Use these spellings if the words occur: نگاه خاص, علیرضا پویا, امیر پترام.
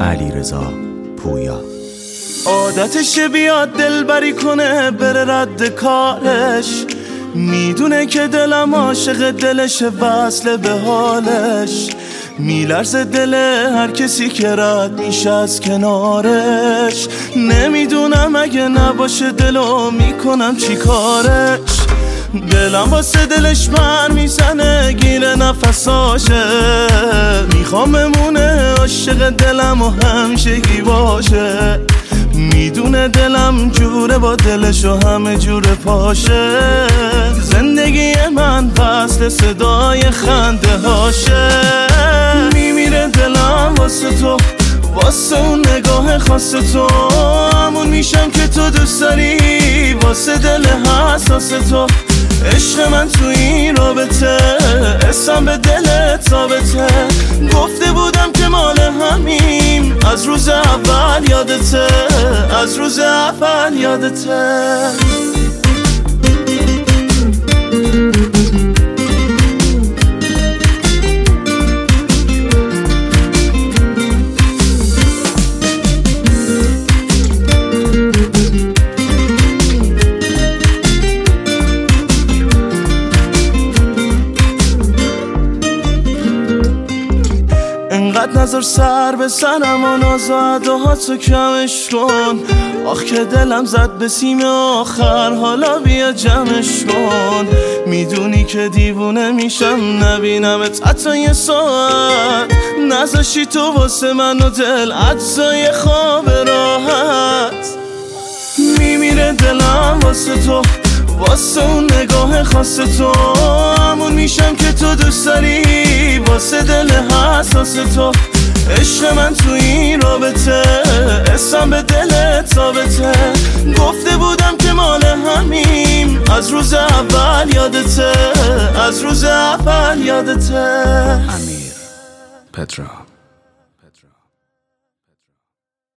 علیرضا پویا. عادتش بیاد دلبری کنه بره رد کارش، میدونه که دلم عاشق دلش وصل به حالش، میلرزه دل هر کسی که رد میشه از کنارش. نمیدونم اگه نباشه دلو میکنم چی کارش، دلم واسه دلش من میزنه گیر نفساشه، میخوام بمونه عاشق دلم و همشگی باشه، میدونه دلم جوره با دلش و همه جوره پاشه، زندگی من وصل صدای خنده هاشه. میمیره دلم واسه تو، واسه اون نگاه خاص تو، همون میشم که تو دوست داری واسه دل حساس تو. عشق من تو این رابطه اسم به دلت ثابته، گفته بودم که مال همیم از روز اول یادته، از روز اول یادته. نظر سر به سرم و ناز و عداهاتو کمش کن، آخ که دلم زد به سیم آخر حالا بیا جمعش کن. میدونی که دیوونه میشم نبینمت حتی یه ساعت، نزاشی تو واسه من و دل عجزای خواب راحت. میمیره دلم واسه تو، واسه اون نگاه خاص تو، همون میشم که تو دوست داری واسه دل حساس تو. عشق من تو این رابطه اسم به دلت ثابته، گفته بودم که مال همیم از روز اول یادته، از روز اول یادته. امیر پترام.